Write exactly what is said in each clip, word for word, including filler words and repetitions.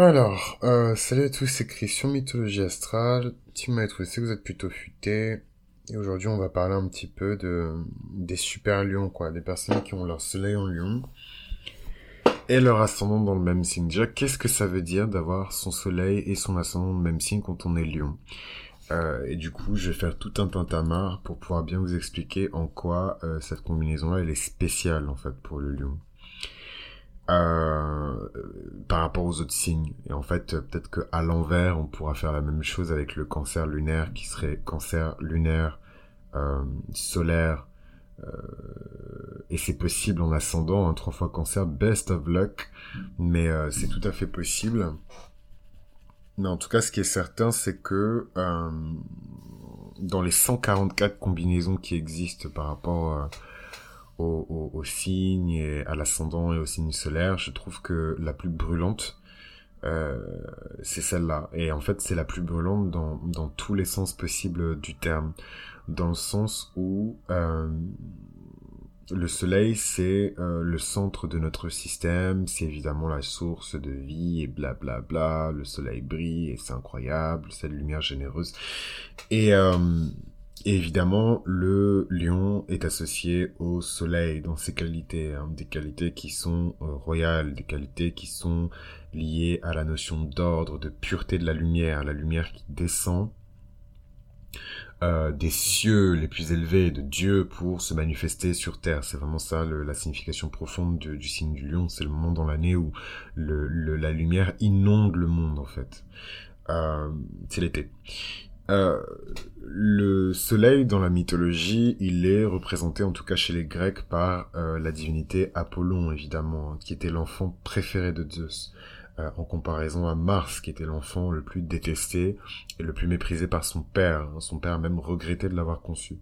Alors, euh, salut à tous, c'est Christian, Mythologie Astrale. Si vous m'avez trouvé, c'est que vous êtes plutôt futés. Et aujourd'hui, on va parler un petit peu de des super lions, quoi. Des personnes qui ont leur soleil en lion et leur ascendant dans le même signe. Déjà, qu'est-ce que ça veut dire d'avoir son soleil et son ascendant dans le même signe quand on est lion ? Euh, et du coup, je vais faire tout un tintamarre pour pouvoir bien vous expliquer en quoi euh, cette combinaison-là, elle est spéciale, en fait, pour le lion. Euh, par rapport aux autres signes. Et en fait, peut-être que à l'envers, on pourra faire la même chose avec le cancer lunaire, qui serait cancer lunaire, euh, solaire, Euh, et c'est possible en ascendant, hein, trois fois cancer, best of luck, mais euh, c'est tout à fait possible. Mais en tout cas, ce qui est certain, c'est que euh, dans les cent quarante-quatre combinaisons qui existent par rapport euh, aux au, au signes, et à l'ascendant et au signe solaire, je trouve que la plus brûlante, euh, c'est celle-là. Et en fait, c'est la plus brûlante dans, dans tous les sens possibles du terme. Dans le sens où euh, le soleil, c'est euh, le centre de notre système, c'est évidemment la source de vie, et blablabla, bla bla, le soleil brille, et c'est incroyable, cette lumière généreuse. Et euh, évidemment, le lion est associé au soleil dans ses qualités, hein, des qualités qui sont euh, royales, des qualités qui sont liées à la notion d'ordre, de pureté de la lumière, la lumière qui descend Euh, des cieux les plus élevés de Dieu pour se manifester sur terre. C'est vraiment ça le, la signification profonde de, du signe du lion. C'est le moment dans l'année où le, le, la lumière inonde le monde, en fait. Euh, c'est l'été. Euh, le soleil dans la mythologie, il est représenté, en tout cas chez les Grecs, par euh, la divinité Apollon, évidemment, qui était l'enfant préféré de Zeus, en comparaison à Mars, qui était l'enfant le plus détesté et le plus méprisé par son père. Son père a même regretté de l'avoir conçu.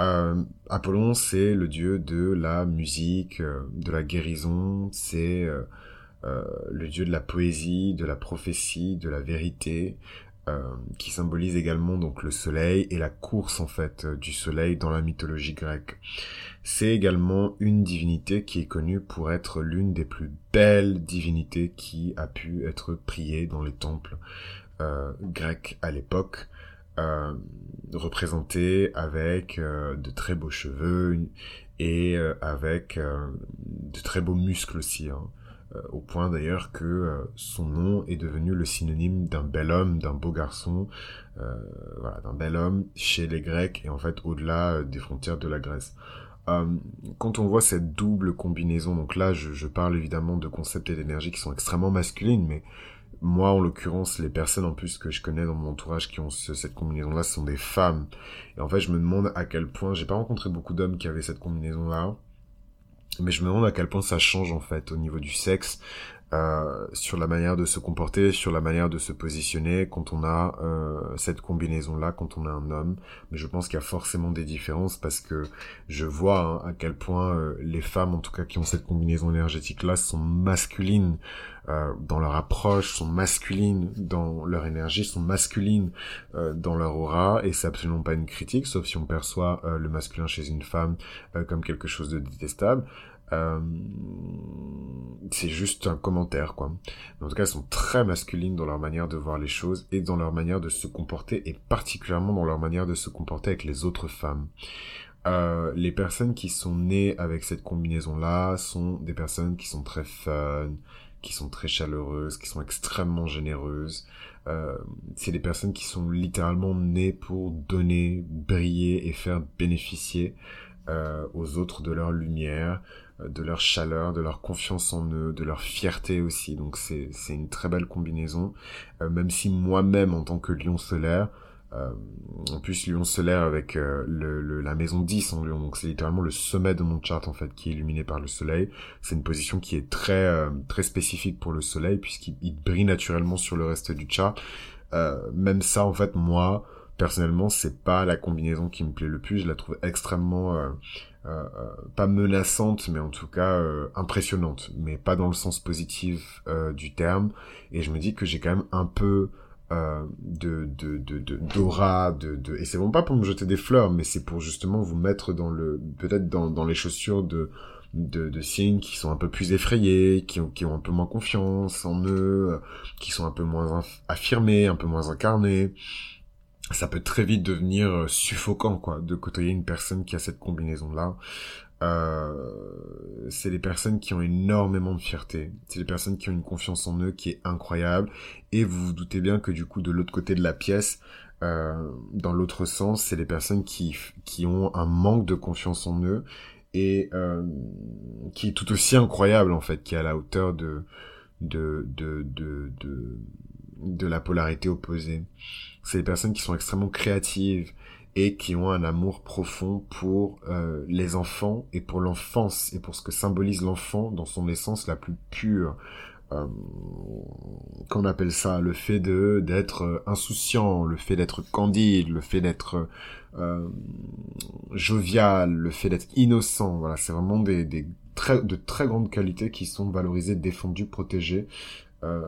Euh, Apollon, c'est le dieu de la musique, de la guérison, c'est euh, euh, le dieu de la poésie, de la prophétie, de la vérité, euh, qui symbolise également donc le soleil et la course en fait du soleil dans la mythologie grecque. C'est également une divinité qui est connue pour être l'une des plus belles divinités qui a pu être priée dans les temples euh, grecs à l'époque, euh, représentée avec euh, de très beaux cheveux et euh, avec euh, de très beaux muscles aussi, hein, euh, au point d'ailleurs que euh, son nom est devenu le synonyme d'un bel homme, d'un beau garçon, euh, voilà, d'un bel homme chez les Grecs et en fait au-delà des frontières de la Grèce. Quand on voit cette double combinaison, donc là je, je parle évidemment de concepts et d'énergie qui sont extrêmement masculines, mais moi en l'occurrence les personnes en plus que je connais dans mon entourage qui ont ce, cette combinaison là sont des femmes, et en fait je me demande à quel point, j'ai pas rencontré beaucoup d'hommes qui avaient cette combinaison là, mais je me demande à quel point ça change en fait au niveau du sexe, euh, sur la manière de se comporter, sur la manière de se positionner quand on a euh, cette combinaison-là, quand on est un homme. Mais je pense qu'il y a forcément des différences parce que je vois hein, à quel point euh, les femmes, en tout cas qui ont cette combinaison énergétique-là, sont masculines euh, dans leur approche, sont masculines dans leur énergie, sont masculines euh, dans leur aura, et c'est absolument pas une critique, sauf si on perçoit euh, le masculin chez une femme euh, comme quelque chose de détestable. Euh, c'est juste un commentaire, quoi. En tout cas, elles sont très masculines dans leur manière de voir les choses et dans leur manière de se comporter, et particulièrement dans leur manière de se comporter avec les autres femmes. Euh, les personnes qui sont nées avec cette combinaison-là sont des personnes qui sont très fun, qui sont très chaleureuses, qui sont extrêmement généreuses. Euh, c'est des personnes qui sont littéralement nées pour donner, briller et faire bénéficier euh, aux autres de leur lumière, de leur chaleur, de leur confiance en eux, de leur fierté aussi. Donc c'est c'est une très belle combinaison, euh, même si moi-même en tant que lion solaire, euh, en plus lion solaire avec euh, le, le la maison dix en lion, donc c'est littéralement le sommet de mon chart en fait qui est illuminé par le soleil. C'est une position qui est très euh, très spécifique pour le soleil puisqu'il il brille naturellement sur le reste du chart. Euh, même ça en fait moi personnellement c'est pas la combinaison qui me plaît le plus, je la trouve extrêmement euh, Euh, pas menaçante, mais en tout cas euh, impressionnante, mais pas dans le sens positif euh, du terme. Et je me dis que j'ai quand même un peu euh, de, de, de, de d'aura, de, de, et c'est bon pas pour me jeter des fleurs, mais c'est pour justement vous mettre dans le, peut-être dans, dans les chaussures de de, de signes qui sont un peu plus effrayés, qui ont, qui ont un peu moins confiance en eux, qui sont un peu moins affirmés, un peu moins incarnés. Ça peut très vite devenir suffocant, quoi, de côtoyer une personne qui a cette combinaison-là. Euh, c'est les personnes qui ont énormément de fierté. C'est les personnes qui ont une confiance en eux qui est incroyable. Et vous vous doutez bien que du coup, de l'autre côté de la pièce, euh, dans l'autre sens, c'est les personnes qui qui ont un manque de confiance en eux et euh, qui est tout aussi incroyable en fait, qui est à la hauteur de de de de de, de la polarité opposée. C'est les personnes qui sont extrêmement créatives et qui ont un amour profond pour euh, les enfants et pour l'enfance et pour ce que symbolise l'enfant dans son essence la plus pure. Euh, qu'on appelle ça, le fait de d'être insouciant, le fait d'être candide, le fait d'être euh, jovial, le fait d'être innocent. Voilà, c'est vraiment des, des très, de très grandes qualités qui sont valorisées, défendues, protégées euh,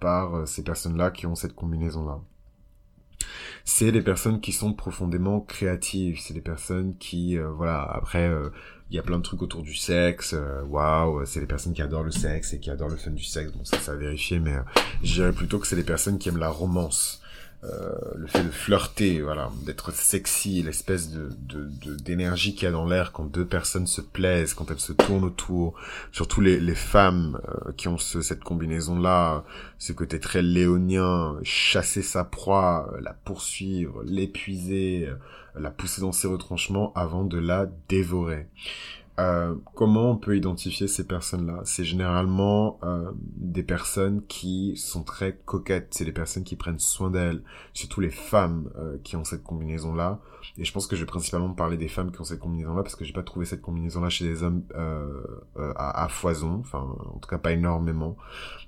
par ces personnes-là qui ont cette combinaison-là. C'est les personnes qui sont profondément créatives, c'est les personnes qui, euh, voilà, après, il euh, y a plein de trucs autour du sexe, waouh, wow, c'est les personnes qui adorent le sexe et qui adorent le fun du sexe, bon, ça, ça a vérifié, mais euh, je dirais plutôt que c'est les personnes qui aiment la romance, euh, le fait de flirter, voilà, d'être sexy, l'espèce de, de, de, d'énergie qu'il y a dans l'air quand deux personnes se plaisent, quand elles se tournent autour, surtout les, les femmes euh, qui ont ce, cette combinaison-là, ce côté très léonien, chasser sa proie, la poursuivre, l'épuiser, la pousser dans ses retranchements avant de la dévorer. Euh, comment on peut identifier ces personnes-là? C'est généralement euh, des personnes qui sont très coquettes, c'est des personnes qui prennent soin d'elles, surtout les femmes euh, qui ont cette combinaison-là. Et je pense que je vais principalement parler des femmes qui ont cette combinaison-là parce que j'ai pas trouvé cette combinaison-là chez les hommes euh, euh, à, à foison, enfin en tout cas pas énormément.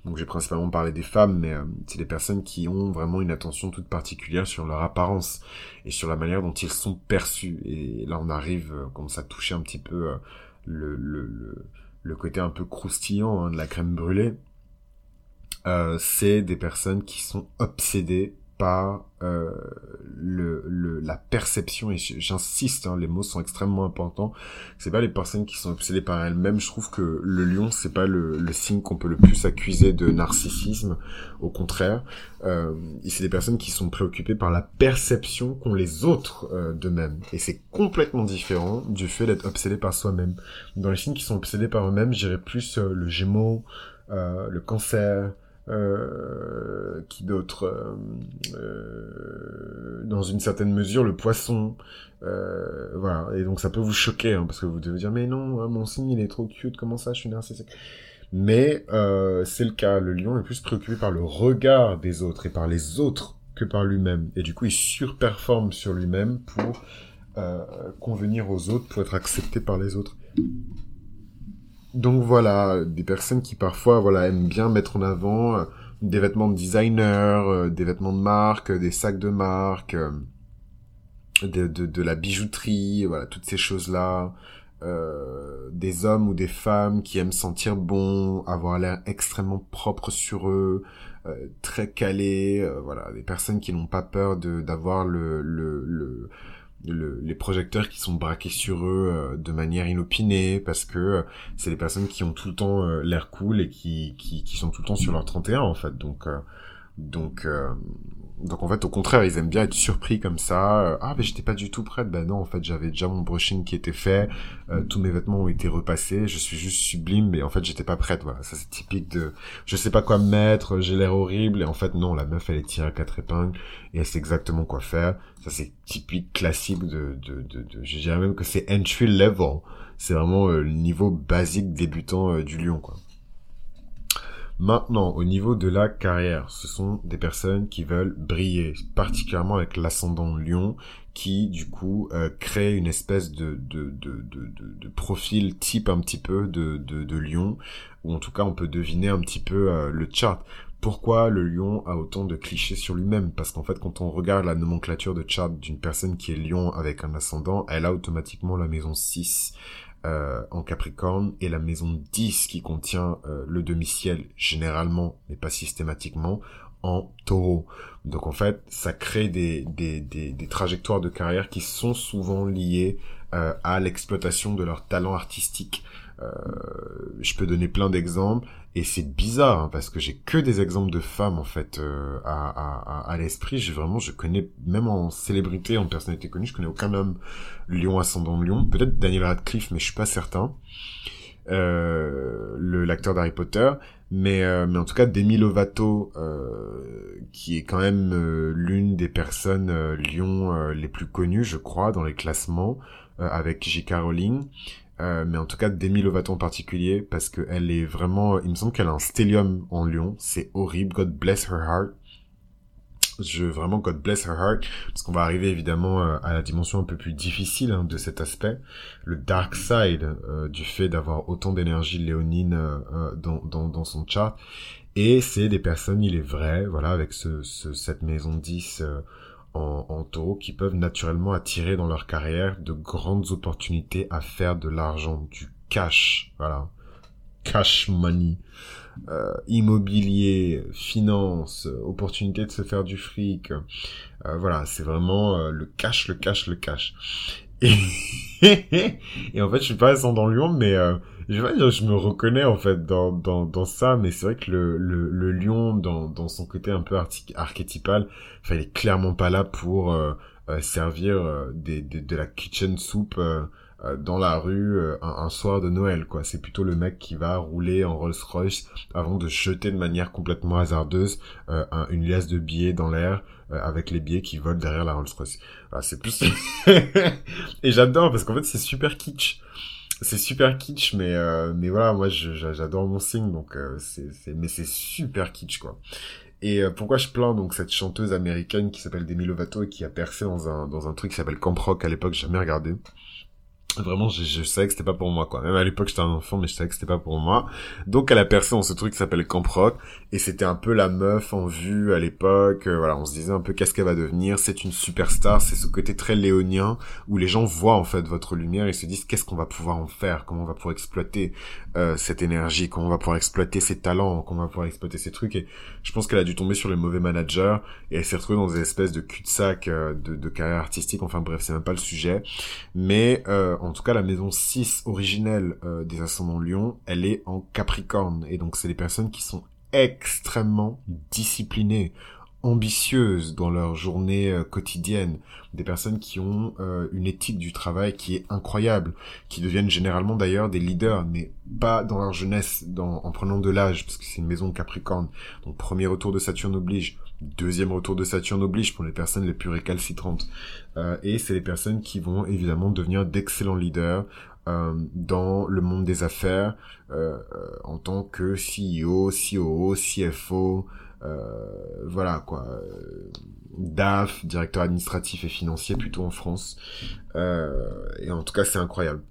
Donc j'ai principalement parlé des femmes, mais euh, c'est des personnes qui ont vraiment une attention toute particulière sur leur apparence et sur la manière dont ils sont perçus. Et là on arrive, euh, comme ça, à toucher un petit peu euh, le, le le le côté un peu croustillant hein, de la crème brûlée. Euh, c'est des personnes qui sont obsédées par euh, le, le la perception, et j'insiste hein, les mots sont extrêmement importants. C'est pas les personnes qui sont obsédées par elles-mêmes. Je trouve que le lion, c'est pas le, le signe qu'on peut le plus accuser de narcissisme, au contraire. Euh, c'est des personnes qui sont préoccupées par la perception qu'ont les autres euh, d'eux-mêmes, et c'est complètement différent du fait d'être obsédé par soi-même. Dans les signes qui sont obsédés par eux-mêmes, j'irais plus euh, le Gémeaux, euh, le Cancer, Euh, qui d'autres euh, euh, dans une certaine mesure le Poisson, euh, voilà. Et donc ça peut vous choquer hein, parce que vous devez dire mais non hein, mon signe il est trop cute, comment ça je suis narcissique, mais euh, c'est le cas. Le lion est plus préoccupé par le regard des autres et par les autres que par lui-même, et du coup il surperforme sur lui-même pour euh, convenir aux autres, pour être accepté par les autres. Donc voilà, des personnes qui parfois voilà aiment bien mettre en avant euh, des vêtements de designer, euh, des vêtements de marque, euh, des sacs de marque, euh, de, de, de la bijouterie, voilà, toutes ces choses-là. Euh, des hommes ou des femmes qui aiment sentir bon, avoir l'air extrêmement propre sur eux, euh, très calés, euh, voilà, des personnes qui n'ont pas peur de d'avoir le... le, le Le, les projecteurs qui sont braqués sur eux euh, de manière inopinée, parce que euh, c'est les personnes qui ont tout le temps euh, l'air cool et qui, qui qui sont tout le temps sur leur trente et un en fait. Donc euh, donc euh, donc en fait au contraire ils aiment bien être surpris comme ça. Euh, ah mais j'étais pas du tout prête. Ben non en fait j'avais déjà mon brushing qui était fait, euh, tous mes vêtements ont été repassés, je suis juste sublime mais en fait j'étais pas prête. Voilà, ça c'est typique de je sais pas quoi me mettre, j'ai l'air horrible, et en fait non, la meuf elle est tirée à quatre épingles et elle sait exactement quoi faire. Ça c'est typique, classique de, de, de, de, je dirais même que c'est entry level. C'est vraiment euh, le niveau basique débutant euh, du lion, quoi. Maintenant, au niveau de la carrière, ce sont des personnes qui veulent briller, particulièrement avec l'ascendant lion, qui du coup euh, crée une espèce de, de, de, de, de, de profil type un petit peu de, de, de lion, ou en tout cas on peut deviner un petit peu euh, le chart. Pourquoi le lion a autant de clichés sur lui-même? Parce qu'en fait, quand on regarde la nomenclature de chart d'une personne qui est lion avec un ascendant, elle a automatiquement la maison six euh, en Capricorne et la maison dix qui contient euh, le demi-ciel, généralement, mais pas systématiquement, en Taureau. Donc en fait, ça crée des, des, des, des trajectoires de carrière qui sont souvent liées euh, à l'exploitation de leur talent artistique. Euh, je peux donner plein d'exemples, et c'est bizarre hein, parce que j'ai que des exemples de femmes en fait euh, à, à, à l'esprit. J'ai vraiment, je connais même en célébrité, en personnalité connue, je connais aucun homme lion ascendant lion. Peut-être Daniel Radcliffe, mais je suis pas certain. Euh, le l'acteur d'Harry Potter, mais euh, mais en tout cas Demi Lovato, euh, qui est quand même euh, l'une des personnes euh, lion euh, les plus connues, je crois, dans les classements euh, avec J K. Rowling. Euh, mais en tout cas Demi Lovato en particulier, parce que elle est vraiment, il me semble qu'elle a un stellium en lion, c'est horrible, God bless her heart, je, vraiment God bless her heart, parce qu'on va arriver évidemment à la dimension un peu plus difficile hein, de cet aspect, le dark side euh, du fait d'avoir autant d'énergie léonine euh, dans, dans, dans son chart, et c'est des personnes, il est vrai, voilà, avec ce, ce, cette maison dix euh, En, en taureau, qui peuvent naturellement attirer dans leur carrière de grandes opportunités à faire de l'argent, du cash, voilà, cash money, euh, immobilier, finance, opportunité de se faire du fric, euh, voilà, c'est vraiment euh, le cash, le cash, le cash. Et, et en fait, je suis pas ascendant lion, mais euh, je vais dire, je me reconnais en fait dans dans dans ça, mais c'est vrai que le le, le lion dans dans son côté un peu archi- archétypal, enfin, il est clairement pas là pour euh, euh, servir euh, des, des de la kitchen soup euh, euh, dans la rue euh, un, un soir de Noël quoi. C'est plutôt le mec qui va rouler en Rolls-Royce avant de jeter de manière complètement hasardeuse euh, un, une liasse de billets dans l'air. Euh, avec les billets qui volent derrière la Rolls-Royce. Ah, c'est plus... Et j'adore, parce qu'en fait, c'est super kitsch. C'est super kitsch, mais euh, mais voilà, moi, je, j'adore mon signe, donc euh, c'est, c'est... Mais c'est super kitsch, quoi. Et euh, pourquoi je plains, donc, cette chanteuse américaine qui s'appelle Demi Lovato et qui a percé dans un, dans un truc qui s'appelle Camp Rock, à l'époque, j'ai jamais regardé. Vraiment, je, je savais que c'était pas pour moi, quoi. Même à l'époque, j'étais un enfant, mais je savais que c'était pas pour moi. Donc, elle a percé dans ce truc qui s'appelle Camp Rock, et c'était un peu la meuf en vue à l'époque. Euh, voilà, on se disait un peu qu'est-ce qu'elle va devenir. C'est une superstar, c'est ce côté très léonien où les gens voient en fait votre lumière et se disent qu'est-ce qu'on va pouvoir en faire, comment on va pouvoir exploiter euh, cette énergie, comment on va pouvoir exploiter ses talents, comment on va pouvoir exploiter ces trucs. Et je pense qu'elle a dû tomber sur les mauvais managers et elle s'est retrouvée dans des espèces de cul-de-sac euh, de, de carrière artistique. Enfin bref, c'est même pas le sujet, mais euh, en tout cas, la maison six originelle euh, des ascendants lion, elle est en Capricorne. Et donc, c'est des personnes qui sont extrêmement disciplinées, ambitieuses dans leur journée euh, quotidienne. Des personnes qui ont euh, une éthique du travail qui est incroyable, qui deviennent généralement d'ailleurs des leaders, mais pas dans leur jeunesse, dans, en prenant de l'âge, parce que c'est une maison Capricorne. Donc, premier retour de Saturne oblige. Deuxième retour de Saturne oblige pour les personnes les plus récalcitrantes. Euh, et c'est les personnes qui vont évidemment devenir d'excellents leaders euh, dans le monde des affaires euh, en tant que C E O, C O O, C F O, euh, voilà quoi, D A F, directeur administratif et financier plutôt en France. Euh, et en tout cas, c'est incroyable.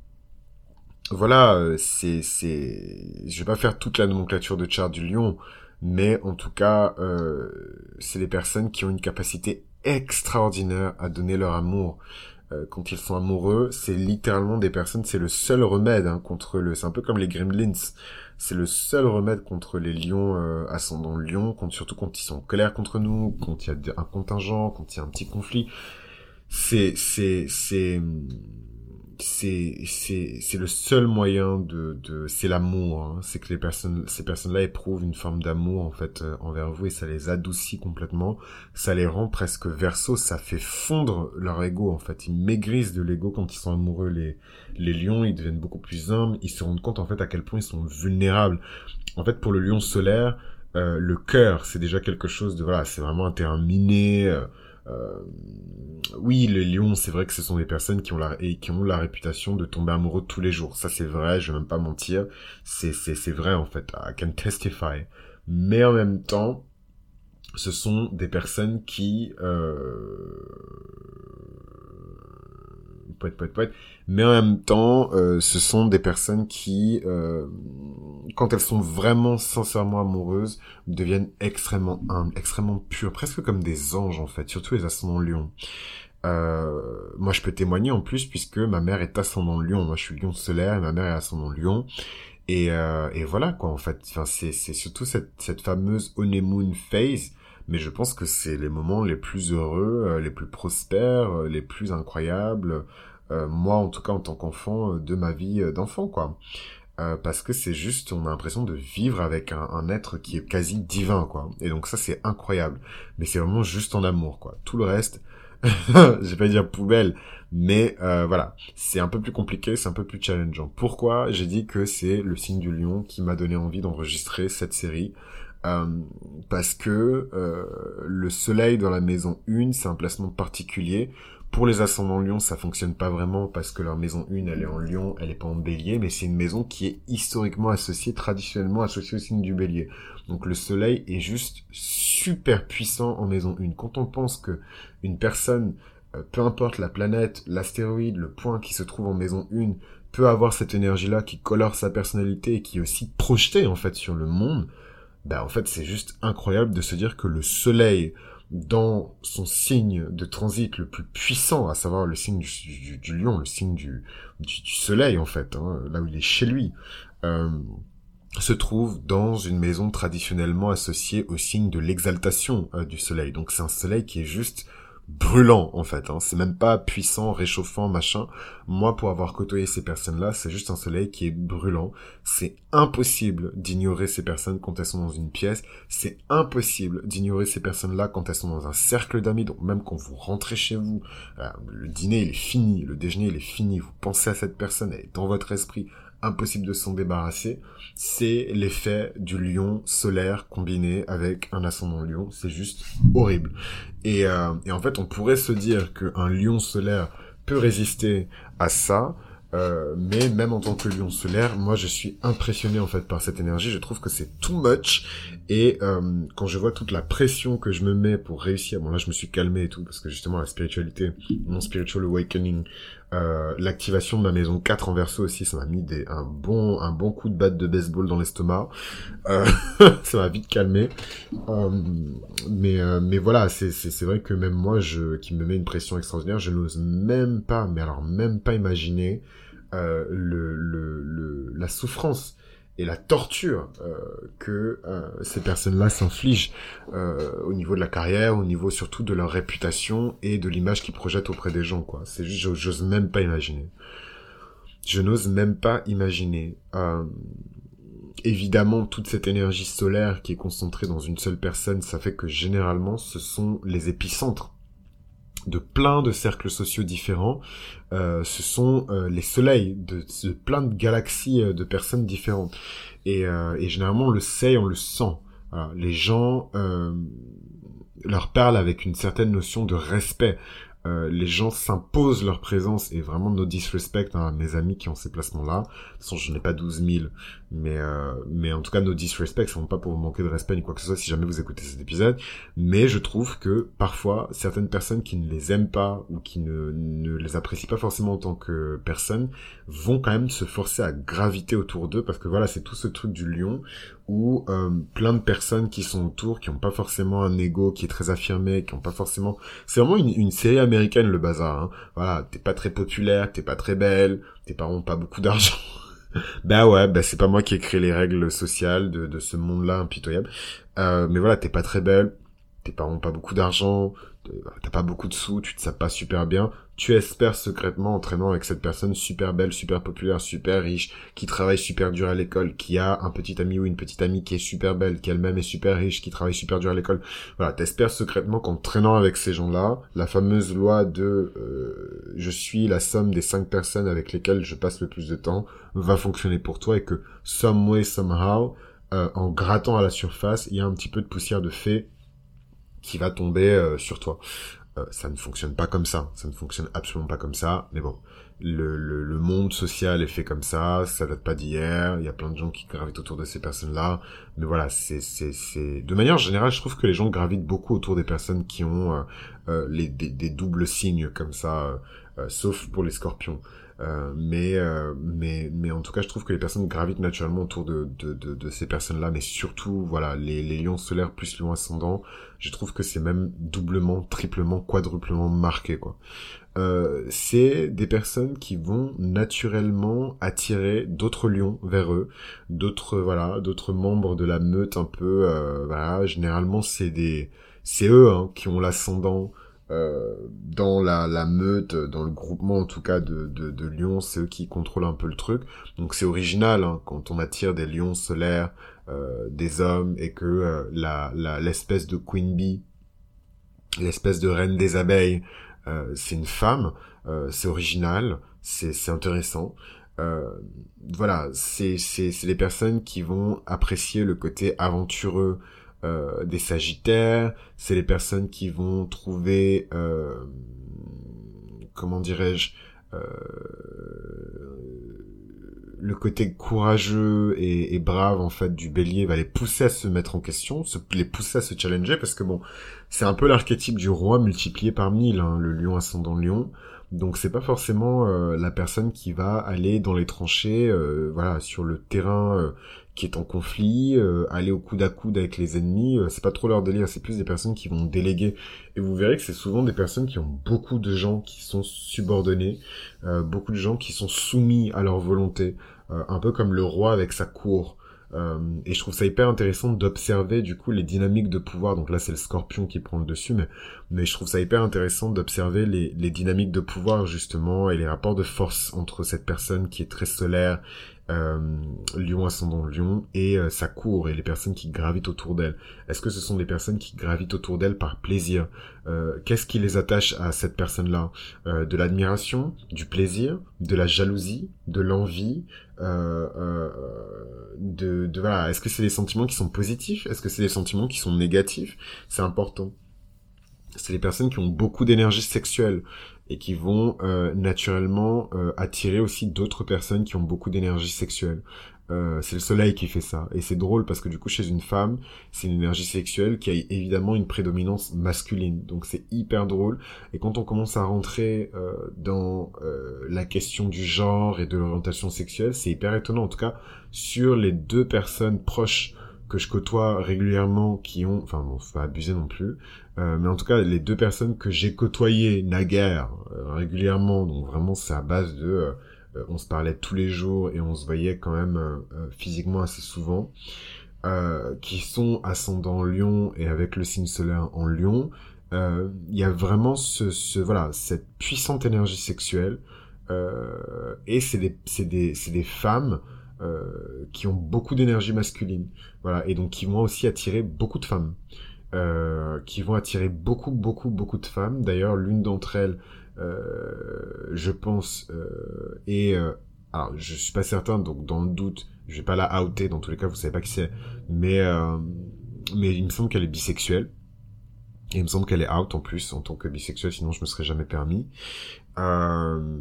Voilà, c'est, c'est... je vais pas faire toute la nomenclature de chart du lion, mais en tout cas, euh, c'est des personnes qui ont une capacité extraordinaire à donner leur amour. Euh, quand ils sont amoureux, c'est littéralement des personnes, c'est le seul remède hein, contre le... C'est un peu comme les gremlins. C'est le seul remède contre les lions euh, ascendant lion, quand, surtout quand ils sont en colère contre nous, quand il y a un contingent, quand il y a un petit conflit. C'est... c'est, c'est... C'est, c'est, c'est le seul moyen de, de, c'est l'amour, hein. C'est que les personnes, ces personnes-là éprouvent une forme d'amour, en fait, euh, envers vous, et ça les adoucit complètement. Ça les rend presque verso, ça fait fondre leur ego, en fait. Ils maigrissent de l'ego quand ils sont amoureux, les, les lions, ils deviennent beaucoup plus humbles, ils se rendent compte, en fait, à quel point ils sont vulnérables. En fait, pour le lion solaire, euh, le cœur, c'est déjà quelque chose de, voilà, c'est vraiment un terrain miné, euh, Euh, oui, les lions, c'est vrai que ce sont des personnes qui ont la et qui ont la réputation de tomber amoureux tous les jours. Ça, c'est vrai. Je vais même pas mentir. C'est c'est c'est vrai en fait. I can testify. Mais en même temps, ce sont des personnes qui euh... poète poète poète. Mais en même temps, euh, ce sont des personnes qui, euh, quand elles sont vraiment sincèrement amoureuses, deviennent extrêmement humbles, extrêmement pures, presque comme des anges en fait, surtout les ascendants lions. Euh, moi, je peux témoigner en plus puisque ma mère est ascendant lion. Moi, je suis lion solaire et ma mère est ascendant lion. Et, euh, et voilà quoi en fait. Enfin, c'est, c'est surtout cette, cette fameuse honeymoon phase. Mais je pense que c'est les moments les plus heureux, les plus prospères, les plus incroyables. euh, moi en tout cas en tant qu'enfant, de ma vie d'enfant, quoi. Euh, parce que c'est juste, on a l'impression de vivre avec un, un être qui est quasi divin, quoi. Et donc ça, c'est incroyable. Mais c'est vraiment juste en amour, quoi. Tout le reste, je vais pas dire poubelle, mais euh, voilà, c'est un peu plus compliqué, c'est un peu plus challengeant. Pourquoi j'ai dit que c'est le signe du lion qui m'a donné envie d'enregistrer cette série? Euh, parce que euh, le soleil dans la maison un, c'est un placement particulier. Pour les ascendants lion, ça fonctionne pas vraiment parce que leur maison un, elle est en lion, elle est pas en bélier, mais c'est une maison qui est historiquement associée, traditionnellement associée au signe du bélier. Donc le soleil est juste super puissant en maison un. Quand on pense que une personne, peu importe la planète, l'astéroïde, le point qui se trouve en maison un, peut avoir cette énergie-là qui colore sa personnalité et qui est aussi projetée, en fait, sur le monde, bah, en fait, c'est juste incroyable de se dire que le soleil, dans son signe de transit le plus puissant, à savoir le signe du, du, du lion, le signe du, du, du soleil, en fait, hein, là où il est chez lui, euh, se trouve dans une maison traditionnellement associée au signe de l'exaltation euh, du soleil. Donc c'est un soleil qui est juste brûlant, en fait, hein. C'est même pas puissant, réchauffant, machin. Moi, pour avoir côtoyé ces personnes-là, c'est juste un soleil qui est brûlant. C'est impossible d'ignorer ces personnes quand elles sont dans une pièce. C'est impossible d'ignorer ces personnes-là quand elles sont dans un cercle d'amis. Donc, même quand vous rentrez chez vous, euh, le dîner, il est fini. Le déjeuner, il est fini. Vous pensez à cette personne, elle est dans votre esprit. Impossible de s'en débarrasser. C'est l'effet du lion solaire combiné avec un ascendant lion. C'est juste horrible. Et, euh, et en fait, on pourrait se dire qu'un lion solaire peut résister à ça, euh, mais même en tant que lion solaire, moi, je suis impressionné, en fait, par cette énergie. Je trouve que c'est too much. Et euh, quand je vois toute la pression que je me mets pour réussir... Bon, là, je me suis calmé et tout, parce que justement, la spiritualité, mon spiritual awakening... Euh, l'activation de ma maison quatre en verso aussi, ça m'a mis des, un bon, un bon coup de batte de baseball dans l'estomac. Euh, ça m'a vite calmé. Euh, mais, euh, mais voilà, c'est, c'est, c'est vrai que même moi, je, qui me met une pression extraordinaire, je n'ose même pas, mais alors même pas imaginer, euh, le, le, le, la souffrance et la torture euh, que euh, ces personnes-là s'infligent euh, au niveau de la carrière, au niveau surtout de leur réputation et de l'image qu'ils projettent auprès des gens, quoi. C'est juste, j'ose même pas imaginer. Je n'ose même pas imaginer. Euh, évidemment, toute cette énergie solaire qui est concentrée dans une seule personne, ça fait que généralement, ce sont les épicentres de plein de cercles sociaux différents, euh, ce sont euh, les soleils de, de plein de galaxies euh, de personnes différentes. Et, euh, et généralement, on le sait, on le sent. Voilà. Les gens euh, leur parlent avec une certaine notion de respect. Euh, les gens s'imposent leur présence, et vraiment no disrespect, hein, mes amis qui ont ces placements-là. De toute façon, je n'ai pas douze mille, mais euh, mais en tout cas, no disrespect, c'est pas pour vous manquer de respect ni quoi que ce soit si jamais vous écoutez cet épisode. Mais je trouve que parfois, certaines personnes qui ne les aiment pas ou qui ne ne les apprécient pas forcément en tant que personnes vont quand même se forcer à graviter autour d'eux, parce que voilà, c'est tout ce truc du lion où euh, plein de personnes qui sont autour, qui n'ont pas forcément un ego qui est très affirmé, qui n'ont pas forcément... C'est vraiment une, une série américaine, le bazar. Hein. Voilà, t'es pas très populaire, t'es pas très belle, tes parents n'ont pas beaucoup d'argent. Bah ouais, bah c'est pas moi qui ai créé les règles sociales de, de ce monde-là impitoyable. Euh, mais voilà, t'es pas très belle, tes parents n'ont pas beaucoup d'argent, t'as pas beaucoup de sous, tu te sens pas super bien. Tu espères secrètement en traînant avec cette personne super belle, super populaire, super riche, qui travaille super dur à l'école, qui a un petit ami ou une petite amie qui est super belle, qui elle-même est super riche, qui travaille super dur à l'école. Voilà, t'espères secrètement qu'en traînant avec ces gens-là, la fameuse loi de euh, je suis la somme des cinq personnes avec lesquelles je passe le plus de temps va fonctionner pour toi, et que some way, somehow, euh, en grattant à la surface, il y a un petit peu de poussière de fée qui va tomber euh, sur toi. Euh, ça ne fonctionne pas comme ça, ça ne fonctionne absolument pas comme ça, mais bon, le, le, le monde social est fait comme ça, ça date pas d'hier, il y a plein de gens qui gravitent autour de ces personnes-là, mais voilà, c'est, c'est, c'est... De manière générale, je trouve que les gens gravitent beaucoup autour des personnes qui ont euh, euh, les, des, des doubles signes comme ça, euh, euh, sauf pour les scorpions. Euh, mais euh, mais mais en tout cas, je trouve que les personnes gravitent naturellement autour de de de, de ces personnes-là, mais surtout voilà les les lions solaires plus lions ascendants, je trouve que c'est même doublement, triplement, quadruplement marqué, quoi. Euh, c'est des personnes qui vont naturellement attirer d'autres lions vers eux, d'autres voilà d'autres membres de la meute un peu. Euh, voilà, généralement c'est des c'est eux hein, qui ont l'ascendant euh, dans la, la meute, dans le groupement en tout cas de, de, de lions, c'est eux qui contrôlent un peu le truc. Donc c'est original, hein, quand on attire des lions solaires, euh, des hommes, et que euh, la, la, l'espèce de queen bee, l'espèce de reine des abeilles, euh, c'est une femme, euh, c'est original, c'est, c'est intéressant. Euh, voilà, c'est, c'est, c'est les personnes qui vont apprécier le côté aventureux euh, des Sagittaires, c'est les personnes qui vont trouver, euh, comment dirais-je, euh, le côté courageux et, et brave en fait du Bélier va les pousser à se mettre en question, se, les pousser à se challenger, parce que bon, c'est un peu l'archétype du roi multiplié par mille, hein, le lion ascendant lion. Donc c'est pas forcément euh, la personne qui va aller dans les tranchées, euh, voilà, sur le terrain euh, qui est en conflit, euh, aller au coude à coude avec les ennemis, euh, c'est pas trop leur délire, c'est plus des personnes qui vont déléguer. Et vous verrez que c'est souvent des personnes qui ont beaucoup de gens qui sont subordonnés, euh, beaucoup de gens qui sont soumis à leur volonté, euh, un peu comme le roi avec sa cour. Euh, et je trouve ça hyper intéressant d'observer du coup les dynamiques de pouvoir. Donc là c'est le scorpion qui prend le dessus, mais, mais je trouve ça hyper intéressant d'observer les, les dynamiques de pouvoir justement, et les rapports de force entre cette personne qui est très solaire, euh, lion ascendant lion, et euh, sa cour, et les personnes qui gravitent autour d'elle. Est-ce que ce sont des personnes qui gravitent autour d'elle par plaisir? euh, Qu'est-ce qui les attache à cette personne-là? euh, De l'admiration, du plaisir, de la jalousie, de l'envie, euh, euh, de, de voilà. Est-ce que c'est des sentiments qui sont positifs? Est-ce que c'est des sentiments qui sont négatifs? C'est important. C'est les personnes qui ont beaucoup d'énergie sexuelle et qui vont euh, naturellement euh, attirer aussi d'autres personnes qui ont beaucoup d'énergie sexuelle. Euh, c'est le soleil qui fait ça. Et c'est drôle parce que du coup, chez une femme, c'est une énergie sexuelle qui a évidemment une prédominance masculine. Donc c'est hyper drôle. Et quand on commence à rentrer euh, dans euh, la question du genre et de l'orientation sexuelle, c'est hyper étonnant. En tout cas, sur les deux personnes proches que je côtoie régulièrement qui ont... Enfin bon, faut pas abuser non plus. Euh, mais en tout cas, les deux personnes que j'ai côtoyées naguère, euh, régulièrement, donc vraiment c'est à base de... Euh, on se parlait tous les jours et on se voyait quand même euh, physiquement assez souvent, euh, qui sont ascendant lion et avec le signe solaire en lion, il euh, y a vraiment ce, ce, voilà, cette puissante énergie sexuelle, euh, et c'est des, c'est des, c'est des femmes euh, qui ont beaucoup d'énergie masculine, voilà, et donc qui vont aussi attirer beaucoup de femmes. Euh, qui vont attirer beaucoup, beaucoup, beaucoup de femmes. D'ailleurs, l'une d'entre elles, euh, je pense, euh, est... Euh, alors, je suis pas certain, donc dans le doute, je vais pas la outer, dans tous les cas, vous savez pas qui c'est, mais, euh, mais il me semble qu'elle est bisexuelle. Et il me semble qu'elle est out, en plus, en tant que bisexuelle, sinon je me serais jamais permis. Euh...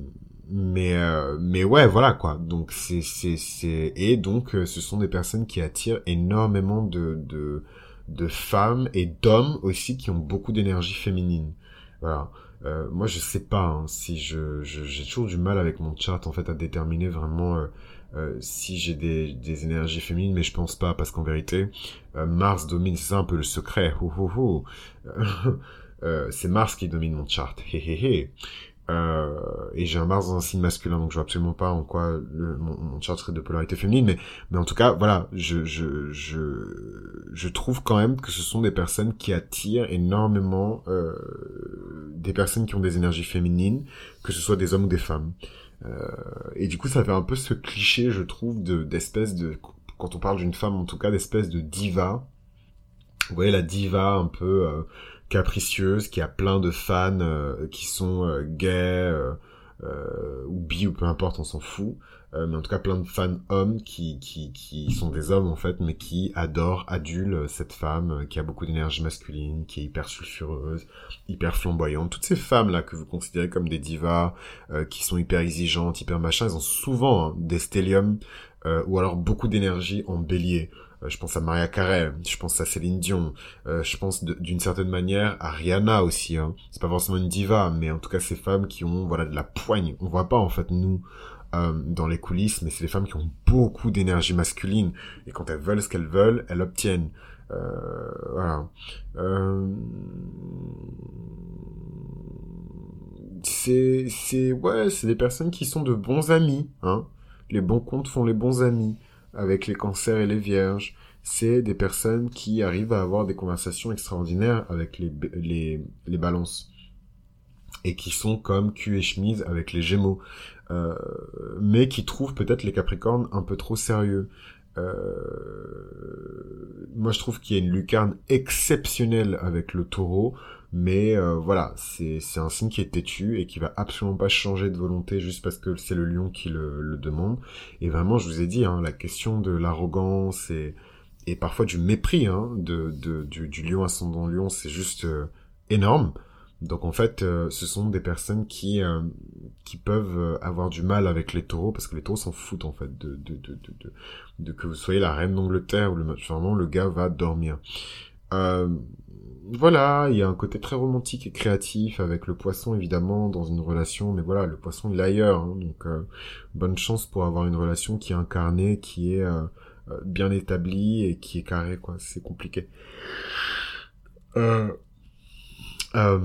Mais euh, mais ouais, voilà quoi. Donc c'est c'est c'est et donc euh, ce sont des personnes qui attirent énormément de de de femmes et d'hommes aussi qui ont beaucoup d'énergie féminine. Voilà. Euh, moi je sais pas, hein, si je, je j'ai toujours du mal avec mon chart en fait à déterminer vraiment euh, euh, si j'ai des des énergies féminines, mais je pense pas, parce qu'en vérité euh, Mars domine, c'est ça un peu le secret. Ho ho ho. euh, c'est Mars qui domine mon chart. Hé hé hé. Euh, et j'ai un Mars dans un signe masculin, donc je vois absolument pas en quoi le, mon, mon chart serait de polarité féminine, mais, mais en tout cas, voilà, je, je, je, je trouve quand même que ce sont des personnes qui attirent énormément, euh, des personnes qui ont des énergies féminines, que ce soit des hommes ou des femmes. Euh, et du coup, ça fait un peu ce cliché, je trouve, de, d'espèce de, quand on parle d'une femme, en tout cas, d'espèce de diva. Vous voyez, la diva un peu, euh, capricieuse, qui a plein de fans euh, qui sont euh, gays euh, euh, ou bi ou peu importe, on s'en fout, euh, mais en tout cas plein de fans hommes qui qui qui sont des hommes en fait, mais qui adorent, adulent cette femme euh, qui a beaucoup d'énergie masculine, qui est hyper sulfureuse, hyper flamboyante. Toutes ces femmes là que vous considérez comme des divas, euh, qui sont hyper exigeantes, hyper machin, elles ont souvent hein, des stelliums euh, ou alors beaucoup d'énergie en bélier. Je pense à Mariah Carey, je pense à Céline Dion, euh, je pense de, d'une certaine manière à Rihanna aussi. Hein. C'est pas forcément une diva, mais en tout cas ces femmes qui ont voilà de la poigne. On voit pas en fait nous euh, dans les coulisses, mais c'est des femmes qui ont beaucoup d'énergie masculine et quand elles veulent ce qu'elles veulent, elles l'obtiennent. Euh, voilà. Euh... C'est c'est ouais, c'est des personnes qui sont de bons amis. Hein. Les bons comptes font les bons amis. Avec les cancers et les vierges, c'est des personnes qui arrivent à avoir des conversations extraordinaires avec les, les, les balances. et qui sont comme cul et chemise avec les Gémeaux, euh, mais qui trouvent peut-être les Capricornes un peu trop sérieux. Euh... Moi, je trouve qu'il y a une lucarne exceptionnelle avec le Taureau, mais euh, voilà, c'est c'est un signe qui est têtu et qui va absolument pas changer de volonté juste parce que c'est le Lion qui le, le demande. Et vraiment, je vous ai dit, hein, la question de l'arrogance et et parfois du mépris, hein, de de du, du Lion ascendant Lion, c'est juste euh, énorme. Donc en fait, euh, ce sont des personnes qui euh, qui peuvent euh, avoir du mal avec les Taureaux, parce que les Taureaux s'en foutent en fait de de de de de, de que vous soyez la reine d'Angleterre ou le match. Vraiment, le gars va dormir. Euh, voilà, il y a un côté très romantique et créatif avec le Poisson évidemment dans une relation, mais voilà, le Poisson il est ailleurs, hein, donc euh, bonne chance pour avoir une relation qui est incarnée, qui est euh, bien établie et qui est carrée, quoi. C'est compliqué. Euh... Euh,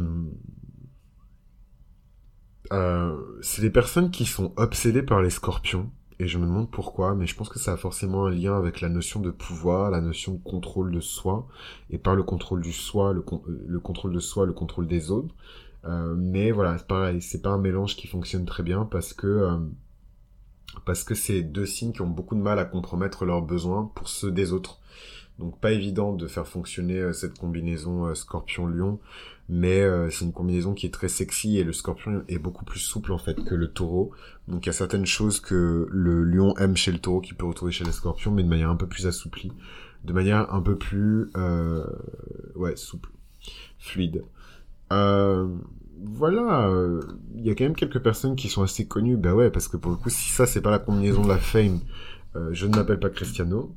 euh, c'est des personnes qui sont obsédées par les Scorpions, et je me demande pourquoi, mais je pense que ça a forcément un lien avec la notion de pouvoir, la notion de contrôle de soi, et par le contrôle du soi, le, con- le contrôle de soi, le contrôle des autres. Euh, mais voilà, c'est pareil, c'est pas un mélange qui fonctionne très bien parce que euh, parce que c'est deux signes qui ont beaucoup de mal à compromettre leurs besoins pour ceux des autres. Donc pas évident de faire fonctionner euh, cette combinaison euh, Scorpion-Lion, mais euh, c'est une combinaison qui est très sexy, et le Scorpion est beaucoup plus souple en fait que le Taureau. Donc il y a certaines choses que le Lion aime chez le Taureau qu'il peut retrouver chez les Scorpions, mais de manière un peu plus assouplie, de manière un peu plus euh, ouais souple, fluide. Euh, voilà, il y a quand même quelques personnes qui sont assez connues, bah ouais, parce que pour le coup, si ça c'est pas la combinaison de la fame, euh, je ne m'appelle pas Cristiano.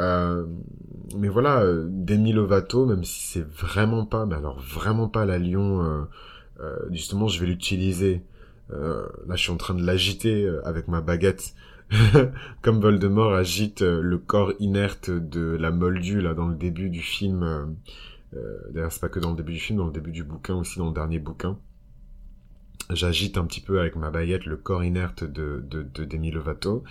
Euh, mais voilà, euh, Demi Lovato, même si c'est vraiment pas, mais alors vraiment pas la Lion, euh, euh, justement, je vais l'utiliser. Euh, là, je suis en train de l'agiter avec ma baguette, comme Voldemort agite le corps inerte de la Moldue, là, dans le début du film. Euh, euh, d'ailleurs, c'est pas que dans le début du film, dans le début du bouquin aussi, dans le dernier bouquin. J'agite un petit peu avec ma baguette le corps inerte de, de, de Demi Lovato.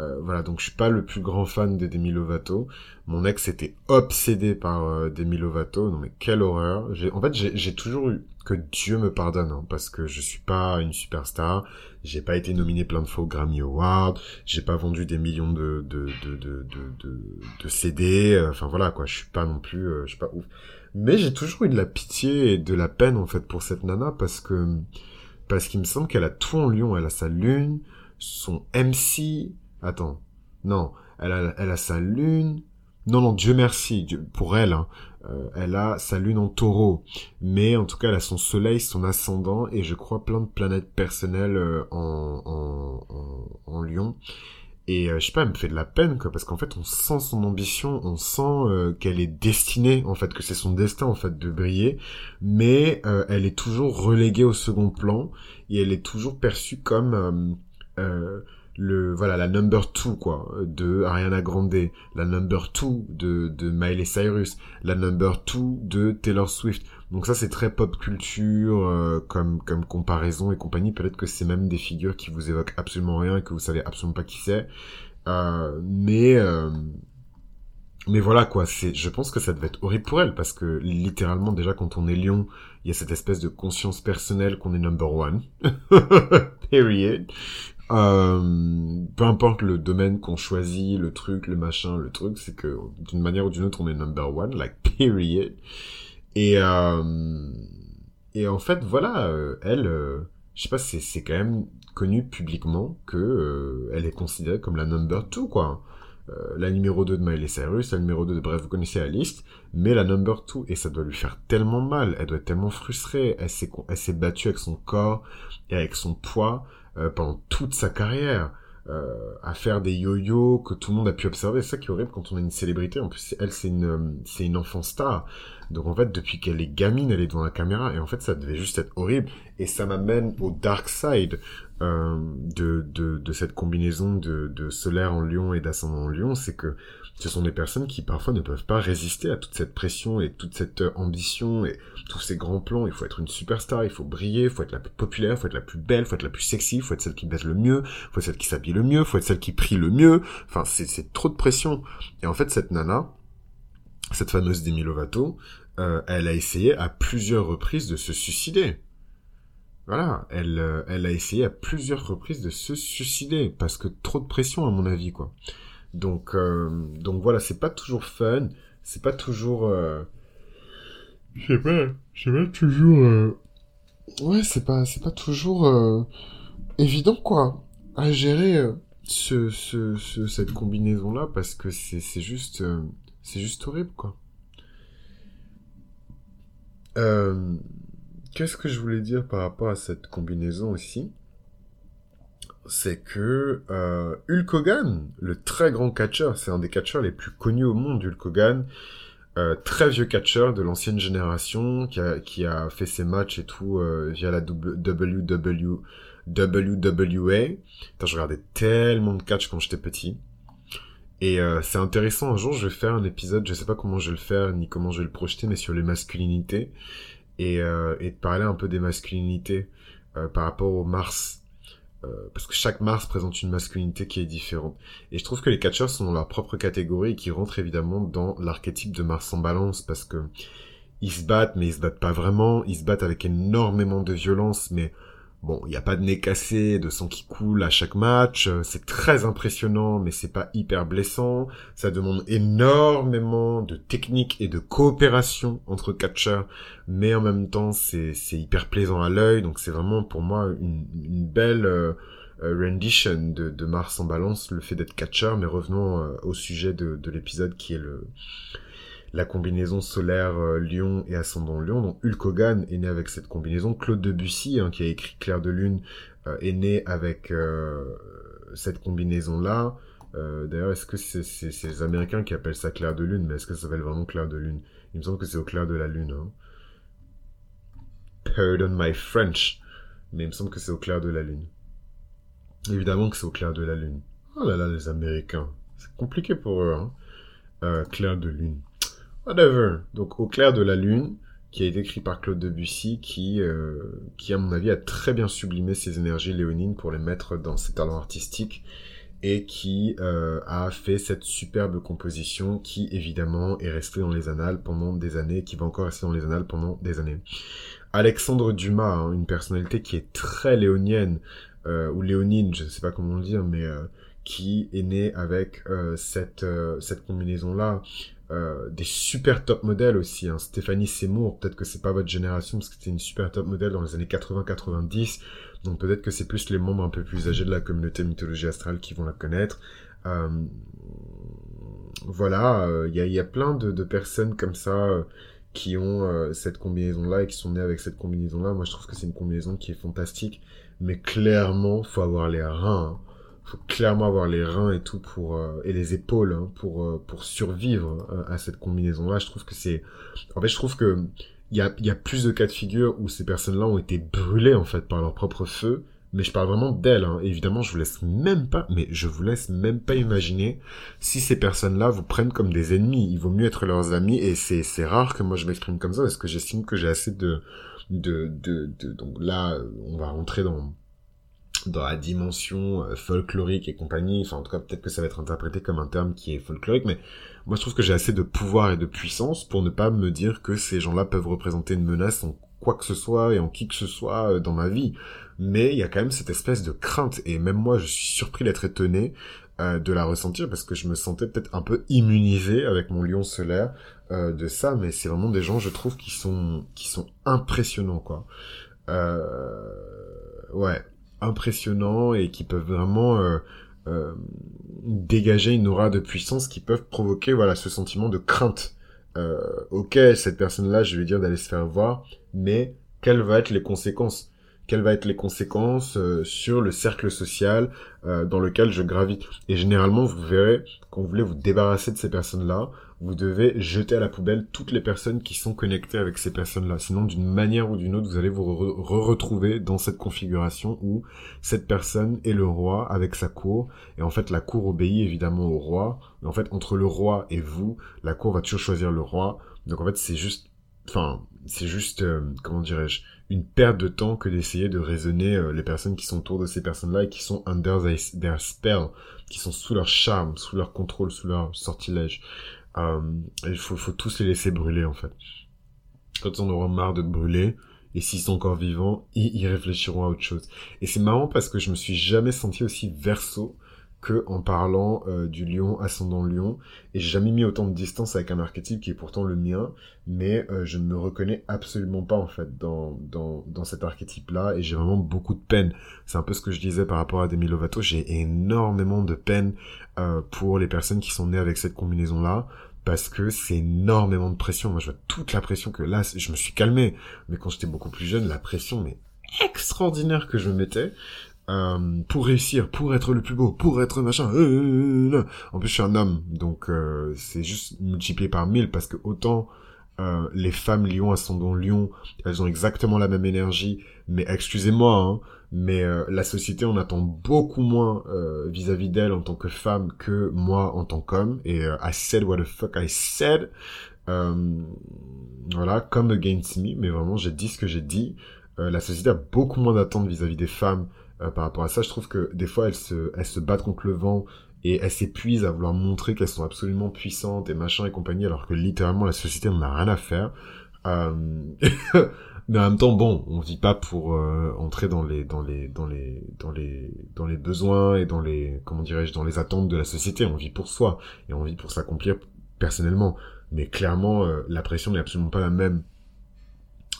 Euh, voilà, donc je suis pas le plus grand fan de Demi Lovato. Mon ex était obsédé par euh, Demi Lovato. Non mais quelle horreur. J'ai, en fait, j'ai, j'ai toujours eu, que Dieu me pardonne, hein, parce que je suis pas une superstar. J'ai pas été nominé plein de fois au Grammy Award. J'ai pas vendu des millions de de de de de de, de C D. Enfin voilà quoi. Je suis pas non plus, euh, je suis pas ouf. Mais j'ai toujours eu de la pitié et de la peine en fait pour cette nana, parce que parce qu'il me semble qu'elle a tout en Lion. Elle a sa lune, son M C. Attends, non, elle a, elle a sa lune... Non, non, Dieu merci, Dieu, pour elle, hein, euh, elle a sa lune en Taureau. Mais en tout cas, elle a son soleil, son ascendant, et je crois plein de planètes personnelles euh, en, en, en, en Lion. Et euh, je sais pas, elle me fait de la peine, quoi, parce qu'en fait, on sent son ambition, on sent euh, qu'elle est destinée, en fait, que c'est son destin, en fait, de briller. Mais euh, elle est toujours reléguée au second plan, et elle est toujours perçue comme... Euh, euh, le voilà la number two quoi de Ariana Grande, la number two de de Miley Cyrus, la number two de Taylor Swift. Donc ça c'est très pop culture euh, comme comme comparaison et compagnie. Peut-être que c'est même des figures qui vous évoquent absolument rien et que vous savez absolument pas qui c'est, euh, mais euh, mais voilà quoi, c'est je pense que ça devait être horrible pour elle, parce que littéralement déjà quand on est Lion, il y a cette espèce de conscience personnelle qu'on est number one. Period. Euh, peu importe le domaine qu'on choisit, le truc, le machin, le truc, c'est que d'une manière ou d'une autre on est number one, like period. Et euh, et en fait voilà, euh, elle, euh, je sais pas, c'est c'est quand même connu publiquement que euh, elle est considérée comme la number two quoi. Euh, la numéro deux de Miley Cyrus, la numéro deux de... Bref, vous connaissez la liste, mais la number two, et ça doit lui faire tellement mal, elle doit être tellement frustrée, elle s'est, elle s'est battue avec son corps et avec son poids euh, pendant toute sa carrière, euh, à faire des yo-yo que tout le monde a pu observer, c'est ça qui est horrible quand on est une célébrité, en plus elle c'est une, c'est une enfant star, donc en fait depuis qu'elle est gamine, elle est devant la caméra, et en fait ça devait juste être horrible, et ça m'amène au dark side, Euh, de, de, de cette combinaison de, de solaire en Lion et d'ascendant en Lion, c'est que ce sont des personnes qui parfois ne peuvent pas résister à toute cette pression et toute cette ambition et tous ces grands plans. Il faut être une superstar, il faut briller, il faut être la plus populaire, il faut être la plus belle, il faut être la plus sexy, il faut être celle qui baise le mieux, il faut être celle qui s'habille le mieux, il faut être celle qui prie le mieux. Enfin, c'est, c'est trop de pression. Et en fait, cette nana, cette fameuse Demi Lovato, euh, elle a essayé à plusieurs reprises de se suicider. Voilà, elle, elle a essayé à plusieurs reprises de se suicider, parce que trop de pression à mon avis, quoi. Donc, euh, donc voilà, c'est pas toujours fun, c'est pas toujours... Euh... Je sais pas, je sais pas toujours... Euh... Ouais, c'est pas, c'est pas toujours euh... évident, quoi, à gérer euh, ce, ce, ce, cette combinaison-là, parce que c'est, c'est juste... Euh... C'est juste horrible, quoi. Euh... Qu'est-ce que je voulais dire par rapport à cette combinaison aussi ? C'est que euh, Hulk Hogan, le très grand catcheur, c'est un des catcheurs les plus connus au monde, Hulk Hogan, euh, très vieux catcheur de l'ancienne génération, qui a, qui a fait ses matchs et tout euh, via la W W A. Putain, je regardais tellement de catch quand j'étais petit. Et euh, c'est intéressant, un jour je vais faire un épisode, je sais pas comment je vais le faire, ni comment je vais le projeter, mais sur les masculinités. Et, euh, et de parler un peu des masculinités euh, par rapport au Mars, euh, parce que chaque Mars présente une masculinité qui est différente, et je trouve que les catcheurs sont dans leur propre catégorie et qui rentrent évidemment dans l'archétype de Mars en balance, parce que ils se battent, mais ils se battent pas vraiment, ils se battent avec énormément de violence, mais bon, il n'y a pas de nez cassé, de sang qui coule à chaque match, c'est très impressionnant, mais c'est pas hyper blessant, ça demande énormément de technique et de coopération entre catcheurs, mais en même temps, c'est, c'est hyper plaisant à l'œil, donc c'est vraiment pour moi une, une belle euh, rendition de, de Mars en balance, le fait d'être catcheur, mais revenons euh, au sujet de, de l'épisode qui est le... la combinaison solaire euh, Lion et ascendant Lion. Donc Hulk Hogan est né avec cette combinaison. Claude Debussy, hein, qui a écrit Clair de Lune, euh, est né avec euh, cette combinaison-là. Euh, d'ailleurs, est-ce que c'est, c'est, c'est les Américains qui appellent ça Clair de Lune ? Mais est-ce que ça s'appelle vraiment Clair de Lune ? Il me semble que c'est au clair de la lune. Hein. Pardon my French. Mais il me semble que c'est au clair de la lune. Évidemment que c'est au clair de la lune. Oh là là, les Américains. C'est compliqué pour eux. Hein. Euh, clair de lune. Whatever. Donc, au clair de la lune, qui a été écrit par Claude Debussy, qui, euh, qui, à mon avis, a très bien sublimé ses énergies léonines pour les mettre dans ses talents artistiques, et qui euh, a fait cette superbe composition qui, évidemment, est restée dans les annales pendant des années, qui va encore rester dans les annales pendant des années. Alexandre Dumas, hein, une personnalité qui est très léonienne, euh, ou léonine, je ne sais pas comment le dire, mais euh, qui est née avec euh, cette, euh, cette combinaison-là. Euh, des super top modèles aussi, hein. Stéphanie Seymour, peut-être que c'est pas votre génération parce que c'était une super top modèle dans les années quatre-vingts quatre-vingt-dix, donc peut-être que c'est plus les membres un peu plus âgés de la communauté Mythologie Astrale qui vont la connaître. Euh, voilà, il euh, y, a, y a plein de, de personnes comme ça euh, qui ont euh, cette combinaison-là et qui sont nées avec cette combinaison-là. Moi je trouve que c'est une combinaison qui est fantastique, mais clairement, faut avoir les reins, hein. Faut clairement avoir les reins et tout pour euh, et les épaules, hein, pour euh, pour survivre euh, à cette combinaison là. Je trouve que c'est en fait je trouve que il y a il y a plus de cas de figure où ces personnes-là ont été brûlées en fait par leur propre feu, mais je parle vraiment d'elles, hein. Évidemment, je vous laisse même pas mais je vous laisse même pas imaginer si ces personnes-là vous prennent comme des ennemis, il vaut mieux être leurs amis, et c'est c'est rare que moi je m'exprime comme ça parce que j'estime que j'ai assez de de de, de... donc là on va rentrer dans dans la dimension folklorique et compagnie, enfin en tout cas peut-être que ça va être interprété comme un terme qui est folklorique, mais moi je trouve que j'ai assez de pouvoir et de puissance pour ne pas me dire que ces gens-là peuvent représenter une menace en quoi que ce soit et en qui que ce soit dans ma vie, mais il y a quand même cette espèce de crainte, et même moi je suis surpris d'être étonné euh, de la ressentir, parce que je me sentais peut-être un peu immunisé avec mon lion solaire euh, de ça, mais c'est vraiment des gens je trouve qui sont, qui sont impressionnants quoi, euh... ouais impressionnants et qui peuvent vraiment euh, euh, dégager une aura de puissance qui peuvent provoquer voilà ce sentiment de crainte. Euh, ok, cette personne-là, je vais dire d'aller se faire voir, mais quelles vont être les conséquences ? Quelles vont être les conséquences euh, sur le cercle social euh, dans lequel je gravite ? Et généralement, vous verrez, quand vous voulez vous débarrasser de ces personnes-là, vous devez jeter à la poubelle toutes les personnes qui sont connectées avec ces personnes-là. Sinon, d'une manière ou d'une autre, vous allez vous retrouver dans cette configuration où cette personne est le roi avec sa cour. Et en fait, la cour obéit évidemment au roi. Mais en fait, entre le roi et vous, la cour va toujours choisir le roi. Donc en fait, c'est juste... Enfin, c'est juste... Euh, comment dirais-je ? Une perte de temps que d'essayer de raisonner euh, les personnes qui sont autour de ces personnes-là et qui sont under their spell, qui sont sous leur charme, sous leur contrôle, sous leur sortilège. Euh, il faut, faut tous les laisser brûler en fait. Quand on aura marre de brûler, Et s'ils sont encore vivants, ils, ils réfléchiront à autre chose. Et c'est marrant parce que je me suis jamais senti aussi verso que en parlant euh, du lion ascendant lion. Et j'ai jamais mis autant de distance avec un archétype qui est pourtant le mien. Mais euh, je ne me reconnais absolument pas, en fait, dans, dans, dans cet archétype-là. Et j'ai vraiment beaucoup de peine. C'est un peu ce que je disais par rapport à Demi Lovato. J'ai énormément de peine euh, pour les personnes qui sont nées avec cette combinaison-là. Parce que c'est énormément de pression. Moi, je vois toute la pression que là, je me suis calmé. Mais quand j'étais beaucoup plus jeune, la pression, mais extraordinaire que je me mettais, euh, pour réussir, pour être le plus beau, pour être machin. Euh, en plus, je suis un homme, donc euh, c'est juste multiplié par mille, parce que autant euh, les femmes lions ascendant lion, elles ont exactement la même énergie, mais excusez-moi, hein, mais euh, la société, on attend beaucoup moins euh, vis-à-vis d'elle en tant que femme que moi en tant qu'homme. Et euh, I said what the fuck I said. Euh, voilà, come against me. Mais vraiment, j'ai dit ce que j'ai dit. Euh, la société a beaucoup moins d'attentes vis-à-vis des femmes euh, par rapport à ça. Je trouve que des fois, elles se, elles se battent contre le vent et elles s'épuisent à vouloir montrer qu'elles sont absolument puissantes et machin et compagnie, alors que littéralement, la société, on n'a rien à faire. Euh... Mais en même temps, bon, on vit pas pour euh, entrer dans les dans les dans les dans les dans les besoins et dans les, comment dirais-je, dans les attentes de la société. On vit pour soi et on vit pour s'accomplir personnellement. Mais clairement, euh, la pression n'est absolument pas la même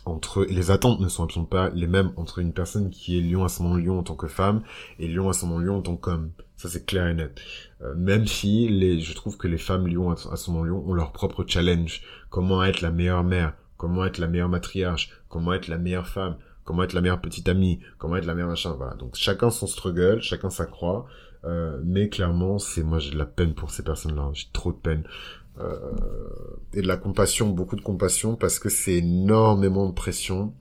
entre, les attentes ne sont absolument pas les mêmes entre une personne qui est lion ascendant lion en tant que femme et lion ascendant lion en tant qu'homme. Ça, c'est clair et net. Euh, même si les, je trouve que les femmes lion ascendant lion ont leur propre challenge. Comment être la meilleure mère? Comment être la meilleure matriarche, comment être la meilleure femme, comment être la meilleure petite amie, comment être la meilleure machin, voilà. Donc chacun son struggle, chacun sa croix, euh, mais clairement, c'est, moi j'ai de la peine pour ces personnes-là, j'ai trop de peine. Euh, et de la compassion, beaucoup de compassion, parce que c'est énormément de pression.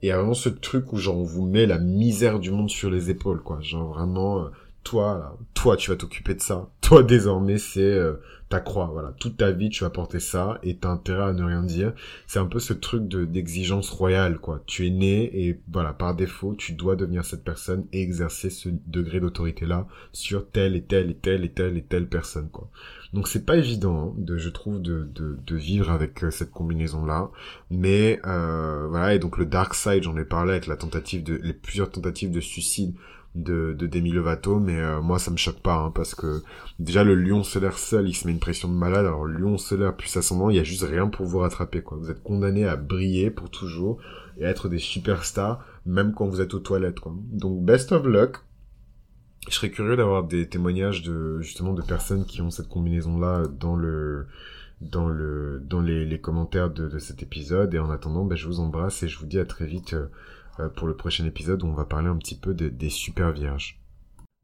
Et vraiment ce truc où genre on vous met la misère du monde sur les épaules, quoi. Genre vraiment, euh, toi, là, toi tu vas t'occuper de ça. Toi désormais c'est... Euh, ta croix, voilà, toute ta vie tu vas porter ça et t'as intérêt à ne rien dire. C'est un peu ce truc de d'exigence royale, quoi. Tu es né et voilà, par défaut tu dois devenir cette personne et exercer ce degré d'autorité là sur telle et telle et telle et telle et telle personne, quoi. Donc c'est pas évident, hein, de, je trouve, de de de vivre avec euh, cette combinaison là, mais euh, voilà. Et donc le dark side, j'en ai parlé avec la tentative de les plusieurs tentatives de suicide de de Demi Lovato, mais euh, moi ça me choque pas, hein, parce que déjà le lion solaire seul, il se met une pression de malade. Alors lion solaire plus ascendant, il y a juste rien pour vous rattraper, quoi. Vous êtes condamné à briller pour toujours et à être des superstars même quand vous êtes aux toilettes, quoi. Donc best of luck. Je serais curieux d'avoir des témoignages de justement de personnes qui ont cette combinaison là dans le dans le dans les les commentaires de de cet épisode. Et en attendant, ben je vous embrasse et je vous dis à très vite euh, pour le prochain épisode où on va parler un petit peu de, des super vierges.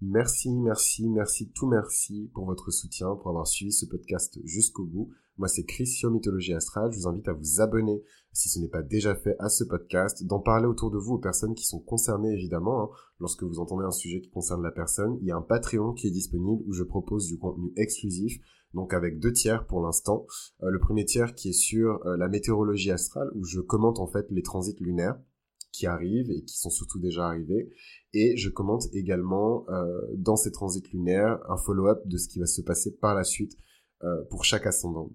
Merci, merci, merci, tout merci pour votre soutien, pour avoir suivi ce podcast jusqu'au bout. Moi, c'est Christian, Mythologie Astrale. Je vous invite à vous abonner, si ce n'est pas déjà fait, à ce podcast, d'en parler autour de vous aux personnes qui sont concernées, évidemment. Hein. Lorsque vous entendez un sujet qui concerne la personne, il y a un Patreon qui est disponible où je propose du contenu exclusif, donc avec deux tiers pour l'instant. Euh, le premier tiers qui est sur euh, la météorologie astrale, où je commente en fait les transits lunaires qui arrivent et qui sont surtout déjà arrivés. Et je commente également euh, dans ces transits lunaires un follow-up de ce qui va se passer par la suite euh, pour chaque ascendant.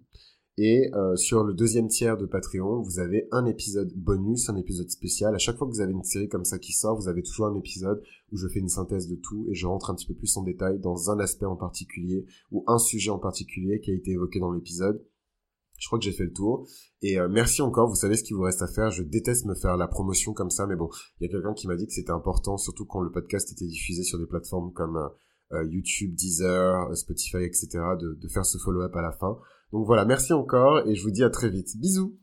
Et euh, sur le deuxième tiers de Patreon, vous avez un épisode bonus, un épisode spécial. À chaque fois que vous avez une série comme ça qui sort, vous avez toujours un épisode où je fais une synthèse de tout et je rentre un petit peu plus en détail dans un aspect en particulier ou un sujet en particulier qui a été évoqué dans l'épisode. Je crois que j'ai fait le tour. Et euh, merci encore, vous savez ce qu'il vous reste à faire. Je déteste me faire la promotion comme ça, mais bon, il y a quelqu'un qui m'a dit que c'était important, surtout quand le podcast était diffusé sur des plateformes comme euh, YouTube, Deezer, Spotify, et cetera, de, de faire ce follow-up à la fin. Donc voilà, merci encore et je vous dis à très vite. Bisous!